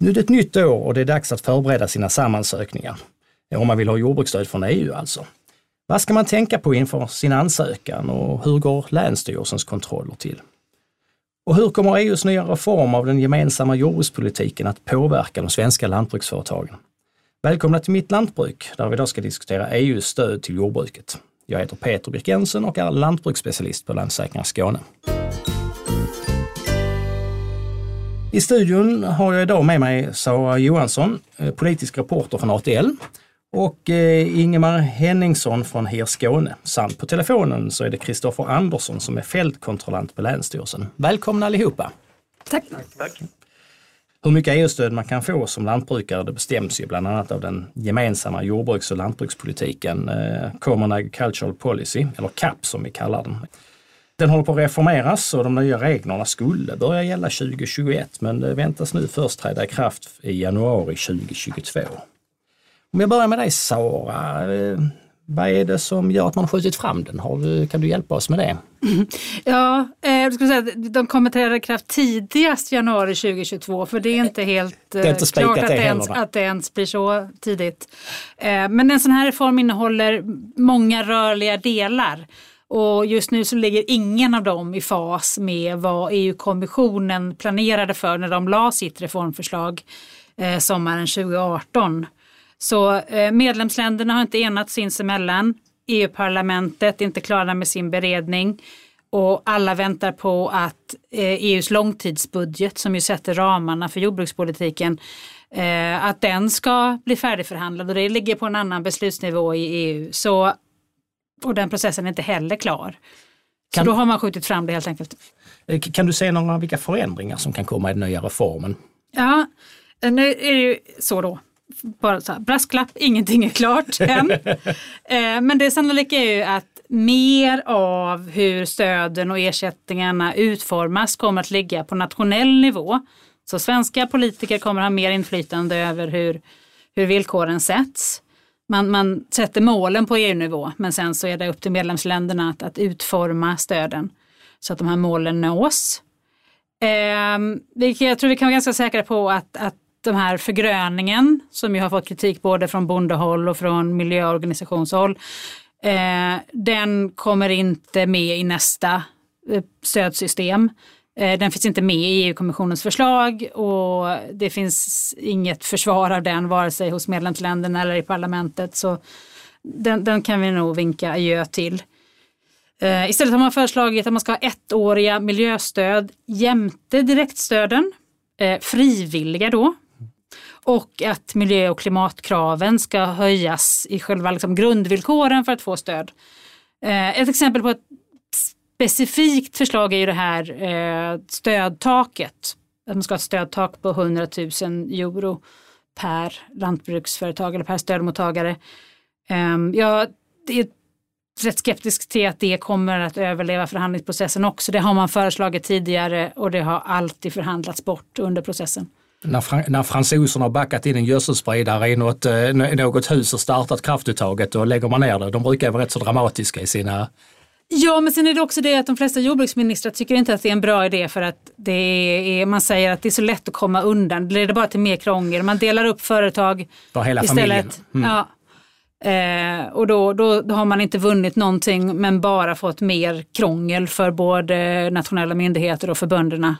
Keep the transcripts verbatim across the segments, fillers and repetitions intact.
Nu är det ett nytt år och det är dags att förbereda sina sammansökningar. Om man vill ha jordbruksstöd från E U alltså. Vad ska man tänka på inför sin ansökan och hur går Länsstyrelsens kontroller till? Och hur kommer E U:s nya reform av den gemensamma jordbrukspolitiken att påverka de svenska lantbruksföretagen? Välkomna till Mitt Lantbruk, där vi idag ska diskutera E U:s stöd till jordbruket. Jag heter Peter Birkensen och är lantbruksspecialist på Länsförsäkringar Skåne. I studion har jag idag med mig Sara Johansson, politisk reporter från A T L, och Ingemar Henningsson från H I R Skåne. Samt på telefonen så är det Kristoffer Andersson som är fältkontrollant på Länsstyrelsen. Välkomna allihopa! Tack! Tack. Hur mycket E U-stöd man kan få som lantbrukare det bestäms ju bland annat av den gemensamma jordbruks- och lantbrukspolitiken, Common Agricultural Policy, eller CAP som vi kallar den. Den håller på att reformeras och de nya reglerna skulle börja gälla tjugo tjugoett, men det väntas nu först träda i kraft i januari tjugo tjugotvå. Om jag börjar med dig Sara, vad är det som gör att man har skjutit fram den? Har du, kan du hjälpa oss med det? Ja, jag skulle säga att de kommer träda i kraft tidigast januari tjugo tjugotvå, för det är inte helt det är inte klart att det, ens, att det ens blir så tidigt. Men en sån här reform innehåller många rörliga delar. Och just nu så ligger ingen av dem i fas med vad E U-kommissionen planerade för när de la sitt reformförslag eh, sommaren tjugo arton. Så eh, medlemsländerna har inte enats sinsemellan, E U-parlamentet är inte klara med sin beredning och alla väntar på att eh, E U:s långtidsbudget som ju sätter ramarna för jordbrukspolitiken eh, att den ska bli färdigförhandlad och det ligger på en annan beslutsnivå i E U. Så och den processen är inte heller klar. Kan, så då har man skjutit fram det helt enkelt. Kan du säga några vilka förändringar som kan komma i den nya reformen? Ja, nu är det ju så då. Bara så här, brasklapp, ingenting är klart än. Men det sannolika är ju att mer av hur stöden och ersättningarna utformas kommer att ligga på nationell nivå. Så svenska politiker kommer att ha mer inflytande över hur, hur villkoren sätts. Man, man sätter målen på E U-nivå, men sen så är det upp till medlemsländerna att, att utforma stöden så att de här målen nås. Eh, vilket jag tror vi kan vara ganska säkra på att, att den här förgröningen, som ju har fått kritik både från bondehåll och från miljöorganisationshåll, eh, den kommer inte med i nästa stödsystem. Eh, den finns inte med i E U-kommissionens förslag och det finns inget försvar av den vare sig hos medlemsländerna eller i parlamentet. Så den, den kan vi nog vinka adjö till. Eh, istället har man föreslagit att man ska ha ettåriga miljöstöd jämte direktstöden, eh, frivilliga då. Och att miljö- och klimatkraven ska höjas i själva liksom, grundvillkoren för att få stöd. Eh, ett exempel på ett specifikt förslag är ju det här eh, stödtaket. Att man ska ha ett stödtak på hundra tusen euro per lantbruksföretag eller per stödmottagare. Eh, jag är rätt skeptisk till att det kommer att överleva förhandlingsprocessen också. Det har man föreslagit tidigare och det har alltid förhandlats bort under processen. När, fran- när fransoserna har backat in en gödselspridare i något, eh, något hus och startat kraftuttaget och lägger man ner det. De brukar vara rätt så dramatiska i sina... Ja, men sen är det också det att de flesta jordbruksministrar tycker inte att det är en bra idé för att det är, man säger att det är så lätt att komma undan. Det är bara till mer krångel. Man delar upp företag för hela istället. Mm. Ja. Eh, och då, då, då har man inte vunnit någonting men bara fått mer krångel för både nationella myndigheter och för bönderna.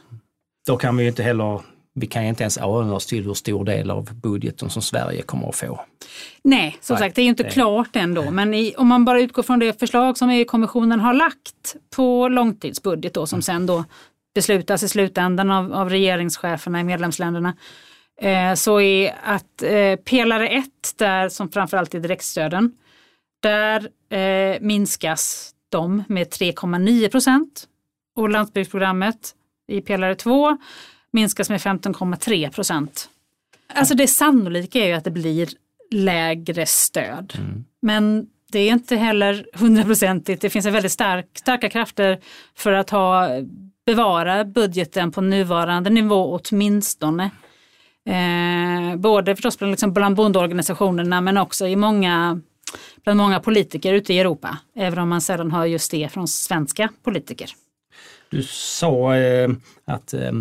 Då kan vi ju inte heller... Vi kan ju inte ens avgöra oss till hur stor del av budgeten som Sverige kommer att få. Nej, som Nej. sagt, det är ju inte klart ändå. Men i, om man bara utgår från det förslag som E U-kommissionen har lagt på långtidsbudget då, som mm. sen då beslutas i slutändan av, av regeringscheferna i medlemsländerna, eh, så är att eh, pelare ett, där som framförallt är direktstöden, där eh, minskas de med tre komma nio procent och landsbygdsprogrammet i pelare två minskas med femton komma tre procent. Alltså det sannolika är ju att det blir lägre stöd. Mm. Men det är inte heller hundraprocentigt. Det finns en väldigt stark, starka krafter för att ha, bevara budgeten på nuvarande nivå åtminstone. Eh, både förstås liksom bland bondeorganisationerna men också i många, bland många politiker ute i Europa. Även om man sedan har just det från svenska politiker. Du sa eh, att eh,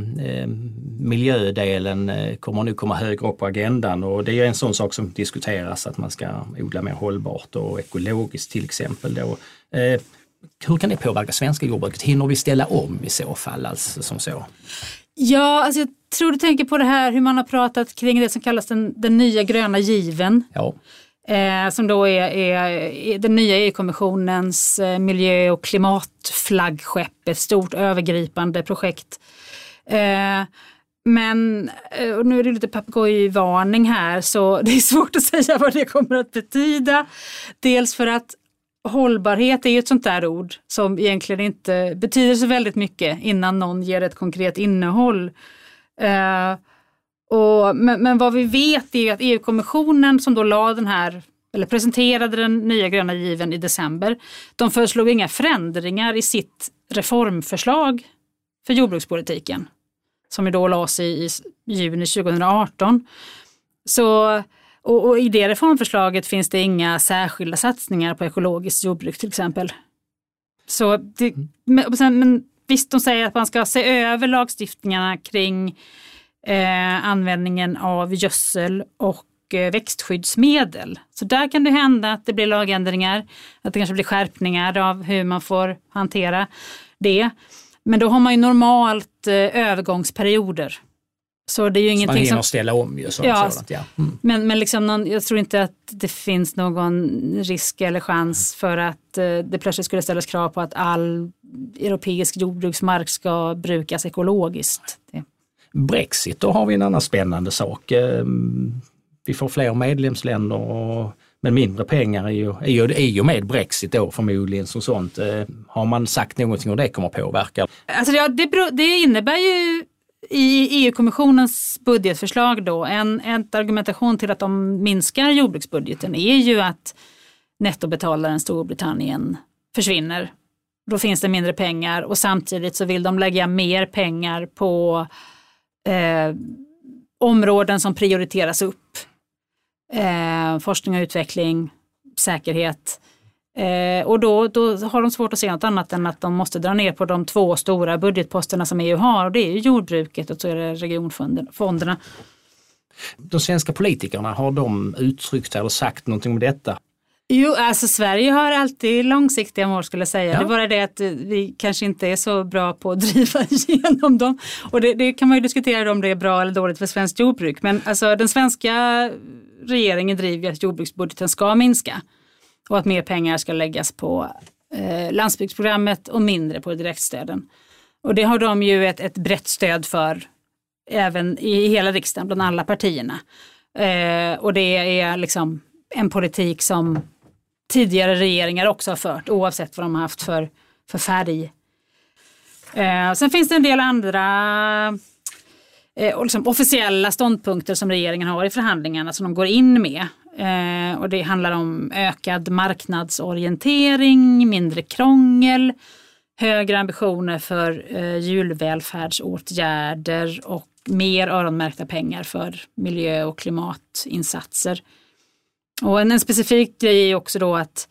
miljödelen kommer nu komma högre upp på agendan, och det är en sån sak som diskuteras, att man ska odla mer hållbart och ekologiskt till exempel. Då. Eh, hur kan det påverka svenska jordbruket? Hinner vi ställa om i så fall? Alltså, som så? Ja, alltså jag tror du tänker på det här hur man har pratat kring det som kallas den, den nya gröna given. Ja. Eh, som då är, är den nya E U-kommissionens miljö- och klimatflaggskepp, ett stort övergripande projekt. Eh, men och nu är det lite papegojvarning här, så det är svårt att säga vad det kommer att betyda. Dels för att hållbarhet är ju ett sånt där ord som egentligen inte betyder så väldigt mycket innan någon ger ett konkret innehåll. Eh, Och, men, men vad vi vet är att E U-kommissionen som då la den här, eller presenterade den nya gröna given i december, de föreslog inga förändringar i sitt reformförslag för jordbrukspolitiken som då lades i, i juni tjugo arton. Så, och, och i det reformförslaget finns det inga särskilda satsningar på ekologiskt jordbruk till exempel. Så det, men, sen, men visst, de säger att man ska se över lagstiftningarna kring Eh, användningen av gödsel och eh, växtskyddsmedel. Så där kan det hända att det blir lagändringar, att det kanske blir skärpningar av hur man får hantera det. Men då har man ju normalt eh, övergångsperioder. Så det är ju ingenting man hinner som ställa om ju, sådant, ja, sådant, ja. Mm. Men, men liksom någon, jag tror inte att det finns någon risk eller chans för att eh, det plötsligt skulle ställas krav på att all europeisk jordbruksmark ska brukas ekologiskt. Det. Brexit, då har vi en annan spännande sak. Vi får fler medlemsländer och, men mindre pengar är ju, är, ju, är ju med Brexit då förmodligen som sånt. Har man sagt någonting om det kommer påverka? Alltså ja, det, det innebär ju i E U-kommissionens budgetförslag då en, en argumentation till att de minskar jordbruksbudgeten är ju att nettobetalaren Storbritannien försvinner. Då finns det mindre pengar och samtidigt så vill de lägga mer pengar på Eh, områden som prioriteras upp. Eh, forskning och utveckling, säkerhet. Eh, och då, då har de svårt att se något annat än att de måste dra ner på de två stora budgetposterna som E U har. Och det är ju jordbruket och så är det regionfonderna. De svenska politikerna, har de uttryckt eller sagt någonting om detta? Jo, alltså Sverige har alltid långsiktiga mål skulle jag säga. Ja. Det är bara det att vi kanske inte är så bra på att driva igenom dem. Och det, det kan man ju diskutera om det är bra eller dåligt för svenskt jordbruk. Men alltså den svenska regeringen driver att jordbruksbudgeten ska minska. Och att mer pengar ska läggas på eh, landsbygdsprogrammet och mindre på direktstöden. Och det har de ju ett, ett brett stöd för även i hela riksdagen bland alla partierna. Eh, och det är liksom en politik som tidigare regeringar också har fört oavsett vad de har haft för, för färg. Eh, sen finns det en del andra eh, liksom officiella ståndpunkter som regeringen har i förhandlingarna som de går in med. Eh, och det handlar om ökad marknadsorientering, mindre krångel, högre ambitioner för eh, djurvälfärdsåtgärder och mer öronmärkta pengar för miljö- och klimatinsatser. Och en, en specifik grej är också då att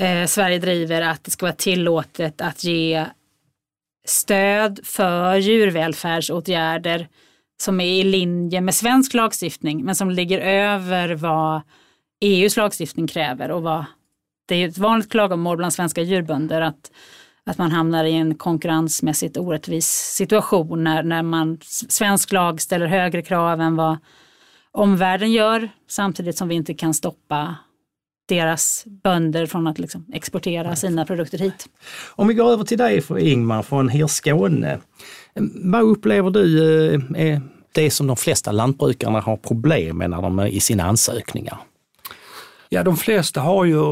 eh, Sverige driver att det ska vara tillåtet att ge stöd för djurvälfärdsåtgärder som är i linje med svensk lagstiftning men som ligger över vad E U:s lagstiftning kräver. Och vad, det är ett vanligt klagomål bland svenska djurbönder att, att man hamnar i en konkurrensmässigt orättvis situation när, när man, svensk lag ställer högre krav än vad omvärlden gör, samtidigt som vi inte kan stoppa deras bönder från att liksom exportera sina produkter hit. Om vi går över till dig, Ingmar, från H I R Skåne. Vad upplever du är det som de flesta lantbrukarna har problem med när de är i sina ansökningar? Ja, de flesta har ju,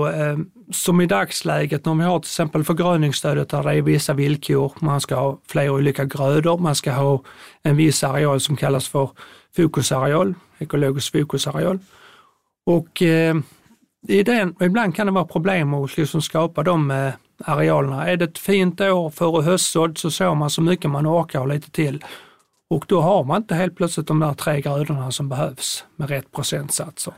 som i dagsläget, när vi har till exempel förgröningsstödet där det är vissa villkor. Man ska ha flera olika grödor, man ska ha en viss areal som kallas för fokusareal, ekologisk fokusareal. Och eh, i den, ibland kan det vara problem att liksom skapa de eh, arealerna. Är det ett fint år före höstsådd så sår man så mycket man orkar och lite till. Och då har man inte helt plötsligt de där tre grödorna som behövs med rätt procentsatser.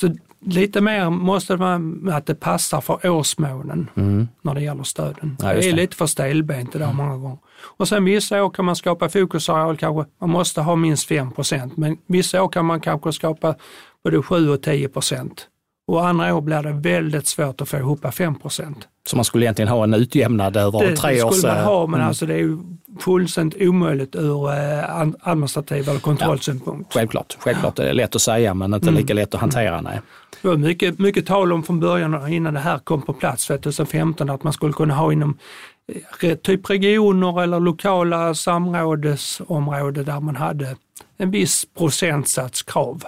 Så lite mer måste man att det passar för årsmånen mm. när det gäller stöden. Ja, det. det är lite för stelbent det där mm. många gånger. Och sen vissa år kan man skapa fokusareal kanske. Man måste ha minst fem procent. Men vissa år kan man kanske skapa både sju och tio procent. Och andra år blir det väldigt svårt att få ihop fem procent. Så man skulle egentligen ha en utjämnad över det, tre år. Det skulle man ha, men mm. alltså det är ju fullständigt omöjligt ur administrativ eller kontrollsynpunkt. Ja, självklart, självklart. Det är lätt att säga, men inte mm. lika lätt att hantera. Nej. Det var mycket, mycket tal om från början innan det här kom på plats tjugo femton att man skulle kunna ha inom typ regioner eller lokala samrådsområden där man hade en viss procentsatskrav.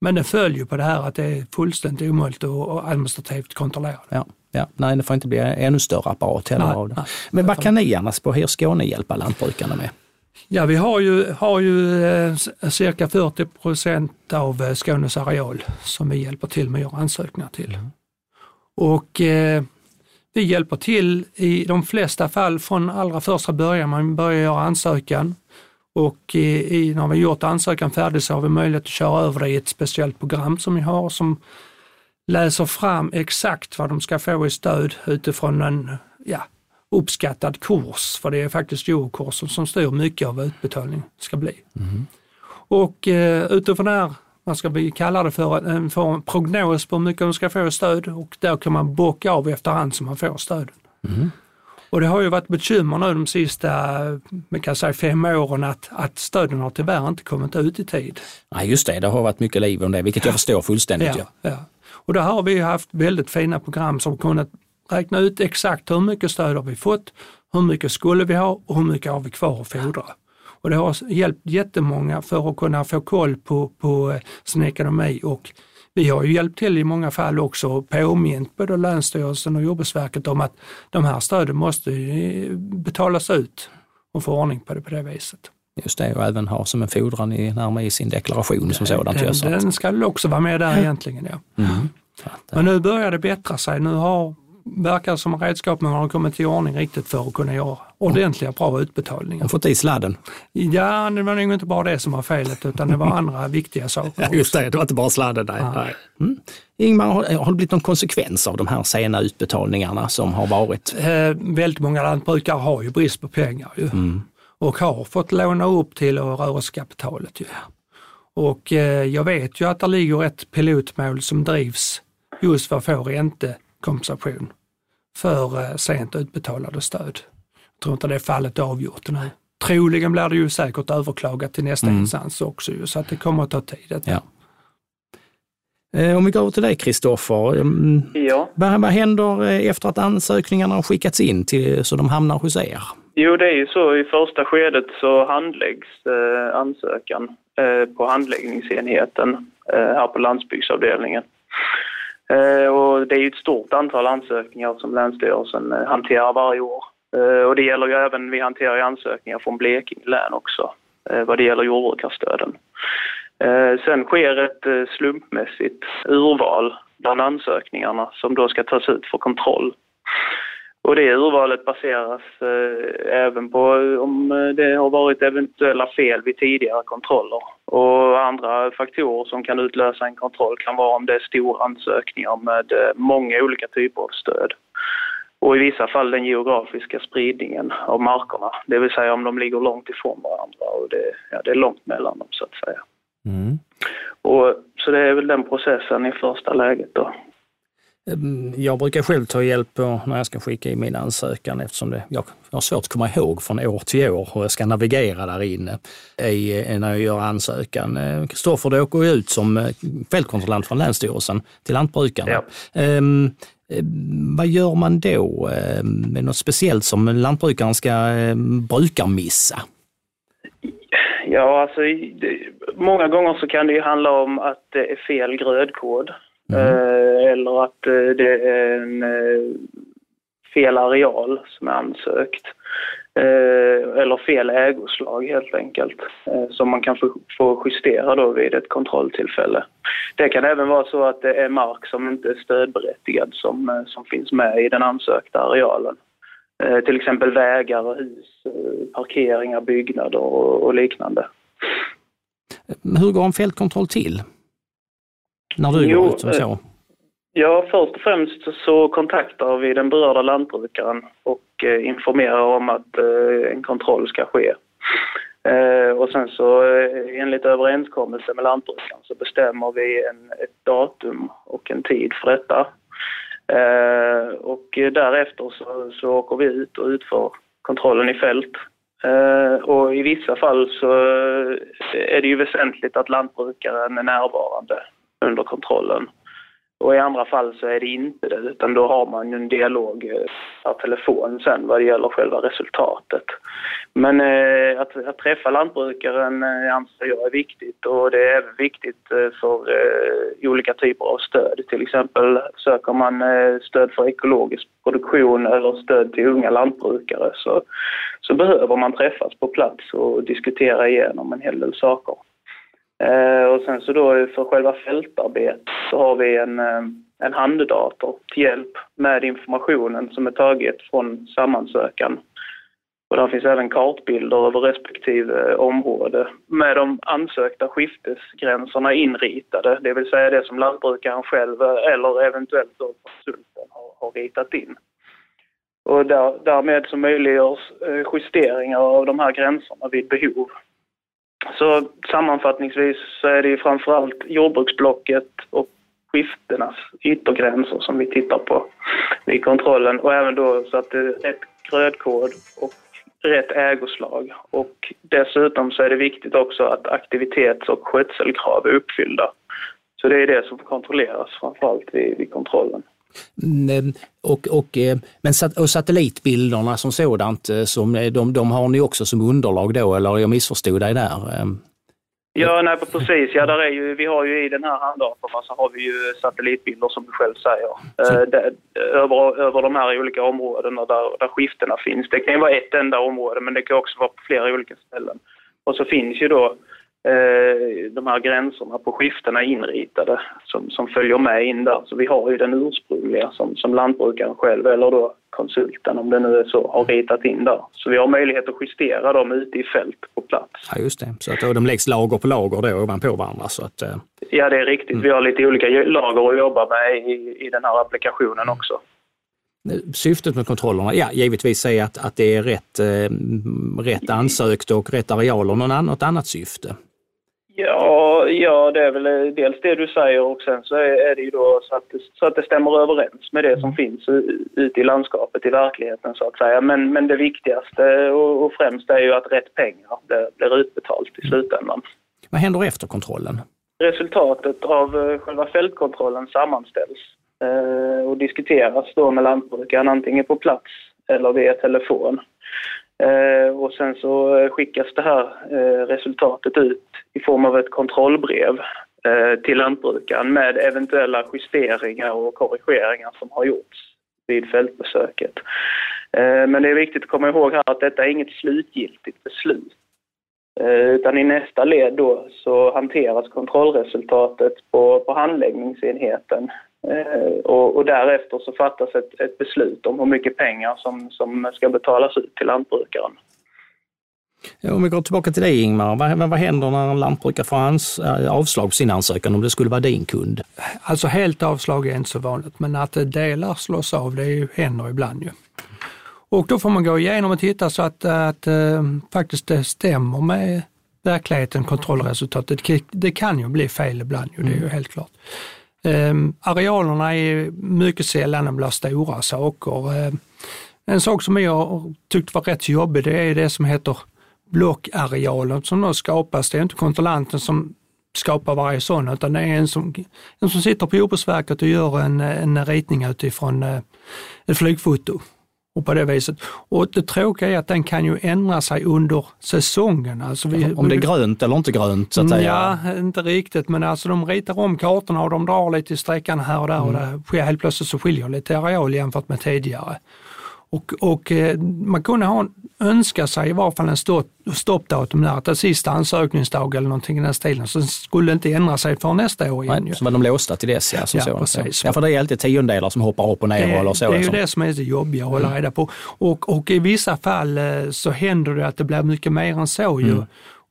Men det följer ju på det här att det är fullständigt omöjligt och administrativt kontrollerat. Ja, ja. Nej, det får inte bli ännu större apparat heller nej, av det. Nej. Men vad kan ni annars på H I R Skåne hjälpa lantbrukarna med? Ja, vi har ju, har ju cirka fyrtio procent av Skånes areal som vi hjälper till med att göra ansökningar till. Mm. Och eh, vi hjälper till i de flesta fall från allra första början. Man börjar göra ansökan. Och i, i, när vi gjort ansökan färdig så har vi möjlighet att köra över det i ett speciellt program som vi har som läser fram exakt vad de ska få i stöd utifrån en ja, uppskattad kurs. För det är faktiskt jordkursen som styr mycket av utbetalning ska bli. Mm. Och eh, utifrån det här, vad ska vi kalla det för, en, för en prognos på hur mycket de ska få i stöd. Och där kan man bocka av efterhand som man får stöden. Mm. Och det har ju varit bekymmer nu de sista man kan säga, fem åren att, att stöden har tyvärr inte kommit ut i tid. Nej just det, det har varit mycket liv om det, vilket jag förstår fullständigt. Ja, ja. Ja. Och då har vi haft väldigt fina program som kunnat räkna ut exakt hur mycket stöd har vi fått, hur mycket skulle vi ha och hur mycket har vi kvar att fodra. Och det har hjälpt jättemånga för att kunna få koll på, på sin ekonomi och vi har ju hjälpt till i många fall också påmint både Länsstyrelsen och Jordbruksverket om att de här stöden måste betalas ut och få ordning på det på det viset. Just det, och även ha som en fordran i närmare i sin deklaration som sådant. Den, så den ska också vara med där egentligen, ja. Mm. Men nu börjar det bättra sig. Nu har, verkar det som redskapen har kommit i ordning riktigt för att kunna göra ordentliga bra utbetalningar. Och fått i sladden? Ja, det var nog inte bara det som var felet utan det var andra viktiga saker. Ja, just det, det var inte bara sladden. Nej. Nej. Mm. Ingemar, har, har det blivit någon konsekvens av de här sena utbetalningarna som har varit? Eh, väldigt många lantbrukare har ju brist på pengar ju. Mm. Och har fått låna upp till och rörelsekapitalet ju. Och eh, jag vet ju att det ligger ett pilotmål som drivs just för att få räntekompensation för eh, sent utbetalade stöd. Jag tror inte det fallet är avgjort. Nej. Troligen blir det ju säkert överklagat till nästa mm. instans också. Ju, så att det kommer att ta tid. Ja. Om vi går över till dig, Kristoffer. Ja. Vad, vad händer efter att ansökningarna har skickats in till, så de hamnar hos er? Jo, det är ju så. I första skedet så handläggs eh, ansökan eh, på handläggningsenheten eh, här på landsbygdsavdelningen. Eh, och det är ju ett stort antal ansökningar som Länsstyrelsen eh, hanterar varje år. Och det gäller ju även, vi hanterar ansökningar från Blekinge län också, vad det gäller jordbrukarstöden. Sen sker ett slumpmässigt urval bland ansökningarna som då ska tas ut för kontroll. Och det urvalet baseras även på om det har varit eventuella fel vid tidigare kontroller. Och andra faktorer som kan utlösa en kontroll kan vara om det är stora ansökningar med många olika typer av stöd. Och i vissa fall den geografiska spridningen av markerna. Det vill säga om de ligger långt ifrån varandra och det, ja, det är långt mellan dem så att säga. Mm. Och, så det är väl den processen i första läget då. Jag brukar själv ta hjälp när jag ska skicka i min ansökan eftersom det, jag har svårt att komma ihåg från år till år hur jag ska navigera där inne i, när jag gör ansökan. Kristoffer, du åker ut som fältkontrollant från Länsstyrelsen till lantbrukarna. Ja. Ehm, vad gör man då? Är det något speciellt som lantbrukaren ska, brukar missa? Ja, alltså många gånger så kan det ju handla om att det är fel grödkod. Mm. Eller att det är en fel areal som är ansökt. Eller fel ägoslag helt enkelt. Som man kan få justera då vid ett kontrolltillfälle. Det kan även vara så att det är mark som inte är stödberättigad som, som finns med i den ansökta arealen. Till exempel vägar, hus, parkeringar, byggnader och, och liknande. Hur går en fältkontroll till? när du jo, går ut och så? Ja, först och främst så kontaktar vi den berörda lantbrukaren och informerar om att en kontroll ska ske. Och sen så enligt överenskommelse med lantbrukaren så bestämmer vi en, ett datum och en tid för detta. Och därefter så, så åker vi ut och utför kontrollen i fält. Och i vissa fall så är det ju väsentligt att lantbrukaren är närvarande under kontrollen. Och i andra fall så är det inte det, utan då har man en dialog per telefon sen vad det gäller själva resultatet. Men eh, att, att träffa lantbrukaren anser jag är viktigt, och det är viktigt för eh, olika typer av stöd. Till exempel söker man eh, stöd för ekologisk produktion eller stöd till unga lantbrukare så, så behöver man träffas på plats och diskutera igenom en hel del saker. Och sen så då för själva fältarbetet så har vi en, en handdator till hjälp med informationen som är taget från sammansökan. Och där finns även kartbilder över respektive område med de ansökta skiftesgränserna inritade. Det vill säga det som lantbrukaren själv eller eventuellt då konsulten har, har ritat in. Och där, därmed så möjliggörs justeringar av de här gränserna vid behov. Så sammanfattningsvis så är det ju framförallt jordbruksblocket och skifternas yttergränser som vi tittar på i kontrollen. Och även då så att det är rätt grödkod och rätt ägoslag. Och dessutom så är det viktigt också att aktivitets- och skötselkrav är uppfyllda. Så det är det som kontrolleras framförallt vid, vid kontrollen. Och, och, men sat- och satellitbilderna som sådant, som de, de har ni också som underlag då, eller jag missförstod dig där? Ja, nej, precis. Ja, där är ju, vi har ju i den här handdatorn så har vi ju satellitbilder som du själv säger. Så. Där, över, över de här olika områdena där, där skiftena finns. Det kan ju vara ett enda område, men det kan också vara på flera olika ställen. Och så finns ju då de här gränserna på skifterna inritade som, som följer med in där. Så vi har ju den ursprungliga som, som lantbrukaren själv eller då konsulten, om det nu är så, har ritat in där. Så vi har möjlighet att justera dem ute i fält på plats. Ja, just det. Så att då de läggs lager på lager då ovanpå varandra. Så att, eh. Ja, det är riktigt. Mm. Vi har lite olika lager att jobba med i, i den här applikationen också. Syftet med kontrollerna, ja, givetvis säga att, att det är rätt, eh, rätt ansökt och rätt arealer, något annat syfte. Ja, ja, det är väl dels det du säger, och sen så är det ju då så att det, så att det stämmer överens med det som finns ute i landskapet i verkligheten så att säga. Men, men det viktigaste och, och främst är ju att rätt pengar blir utbetalt i slutändan. Vad händer efter kontrollen? Resultatet av själva fältkontrollen sammanställs eh, och diskuteras då med lantbrukaren antingen på plats eller via telefon. Eh, och sen så skickas det här eh, resultatet ut i form av ett kontrollbrev eh, till lantbrukaren med eventuella justeringar och korrigeringar som har gjorts vid fältbesöket. Eh, men det är viktigt att komma ihåg här att detta är inget slutgiltigt beslut. Eh, utan i nästa led då så hanteras kontrollresultatet på, på handläggningsenheten. Och, och därefter så fattas ett, ett beslut om hur mycket pengar som, som ska betalas ut till lantbrukaren. Om vi går tillbaka till dig, Ingemar, vad, vad händer när en lantbrukare får ans, avslag på sin ansökan om det skulle vara din kund? Alltså helt avslag är inte så vanligt, men att delar slås av det händer ibland ju. Och då får man gå igenom och titta så att, att faktiskt det stämmer med verkligheten, kontrollresultatet. Det kan ju bli fel ibland, ju, det är ju helt klart. Um, arealerna är mycket sällan de blir stora saker. Um, en sak som jag tyckte var rätt jobbig, det är det som heter blockarealen som då skapas. Det är inte kontrollanten som skapar varje sån, utan det är en som, en som sitter på Jordbruksverket och gör en, en ritning utifrån uh, ett flygfoto. Och på det viset. Och det tråkiga är att den kan ju ändra sig under säsongen. Alltså vi, om det är grönt eller inte grönt så att säga. Ja, inte riktigt. Men alltså de ritar om kartorna och de drar lite i sträckan här och där. Mm. Och där sker helt plötsligt så skiljer lite areal jämfört med tidigare. Och, och man kunde ha, önska sig i varje fall en stopp, stoppdatum där. Att det sista ansökningsdag eller någonting i den stilen. Så skulle inte ändra sig för nästa år igen. Nej, så var de låsta till dess. Ja, som ja, precis. Ja, för det är alltid tiondelar som hoppar upp och ner. Det, eller så, det är ju det som är så jobbigt att hålla reda på. Och, och i vissa fall så händer det att det blir mycket mer än så ju. Mm.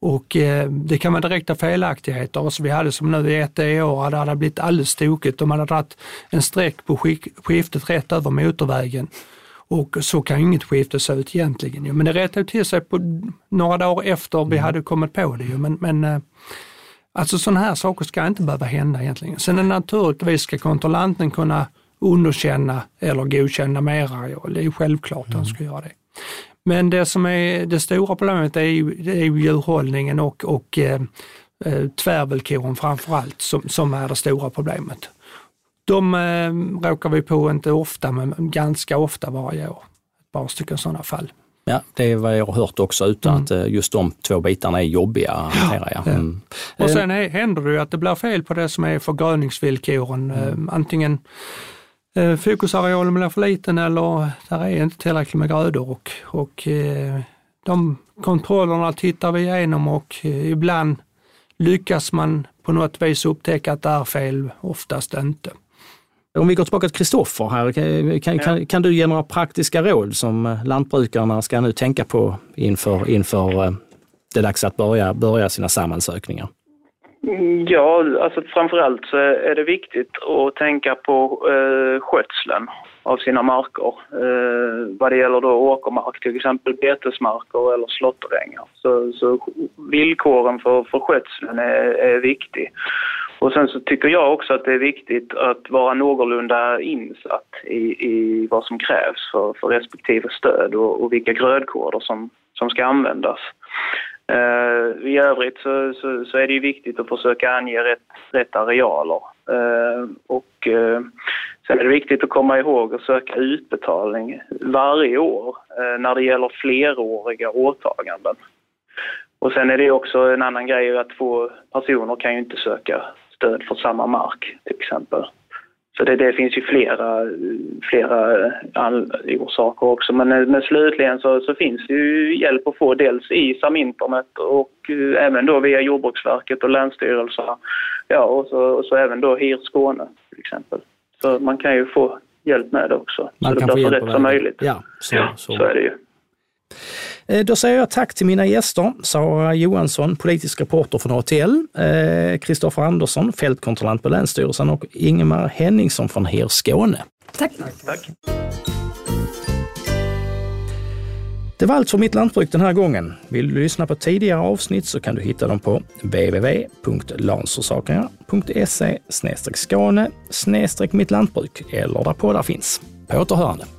Och eh, det kan vara direkta felaktigheter. Och så vi hade som nu i ett år, det hade blivit alldeles tokigt. De hade dragit en streck på skiftet rätt över motorvägen. Och så kan inget skifte se ut egentligen. Ju. Men det rättade till sig på några dagar efter vi hade kommit på det. Ju. Men, men alltså sådana här saker ska inte behöva hända egentligen. Sen är naturligtvis ska kontrollanten kunna underkänna eller godkänna mera. Ja. Det är ju självklart att mm. de ska göra det. Men det som är det stora problemet är ju, det är ju djurhållningen och, och eh, tvärvillkoren framförallt som, som är det stora problemet. De eh, råkar vi på inte ofta, men ganska ofta varje år. Ett par stycken sådana fall. Ja, det är vad jag har hört också, utan mm. att just de två bitarna är jobbiga att hantera. Ja. Mm. Och sen är, händer det ju att det blir fel på det som är förgröningsvillkoren. Mm. Eh, antingen eh, fokusarealen blir för liten eller där är inte tillräckligt med grödor. Och, och eh, de kontrollerna tittar vi igenom och eh, ibland lyckas man på något vis upptäcka att det är fel, oftast inte. Om vi går tillbaka till Kristoffer här, kan, kan, kan du ge några praktiska råd som lantbrukarna ska nu tänka på inför, inför det dags att börja, börja sina sammansökningar? Ja, alltså framförallt så är det viktigt att tänka på eh, skötseln av sina marker. Eh, vad det gäller då åkermark, till exempel betesmarker eller slåtterängar. Så, så villkoren för, för skötseln är, är viktig. Och sen så tycker jag också att det är viktigt att vara någorlunda insatt i, i vad som krävs för, för respektive stöd och, och vilka grödkoder som, som ska användas. Uh, I övrigt så, så, så är det ju viktigt att försöka ange rätt, rätt arealer. Uh, och uh, sen är det viktigt att komma ihåg att söka utbetalning varje år uh, när det gäller fleråriga åtaganden. Och sen är det också en annan grej att två personer kan ju inte söka stöd för samma mark till exempel. Så det, det finns ju flera, flera orsaker också. Men, men slutligen så, så finns det ju hjälp att få dels i saminternet och uh, även då via Jordbruksverket och Länsstyrelsen. Ja, och så, och så även då H I R Skåne till exempel. Så man kan ju få hjälp med det också. Man så kan det blir så rätt som möjligt. Ja, så, ja, så. så är det ju. Då säger jag tack till mina gäster, Sara Johansson, politisk reporter från A T L, Kristoffer Andersson, fältkontrollant på Länsstyrelsen och Ingemar Henningsson från H I R Skåne. Tack. Tack. Det var allt för Mitt Lantbruk den här gången. Vill du lyssna på tidigare avsnitt så kan du hitta dem på w w w punkt länsförsäkringar punkt se slash skane slash mittlantbruk eller där poddar finns. På återhörande.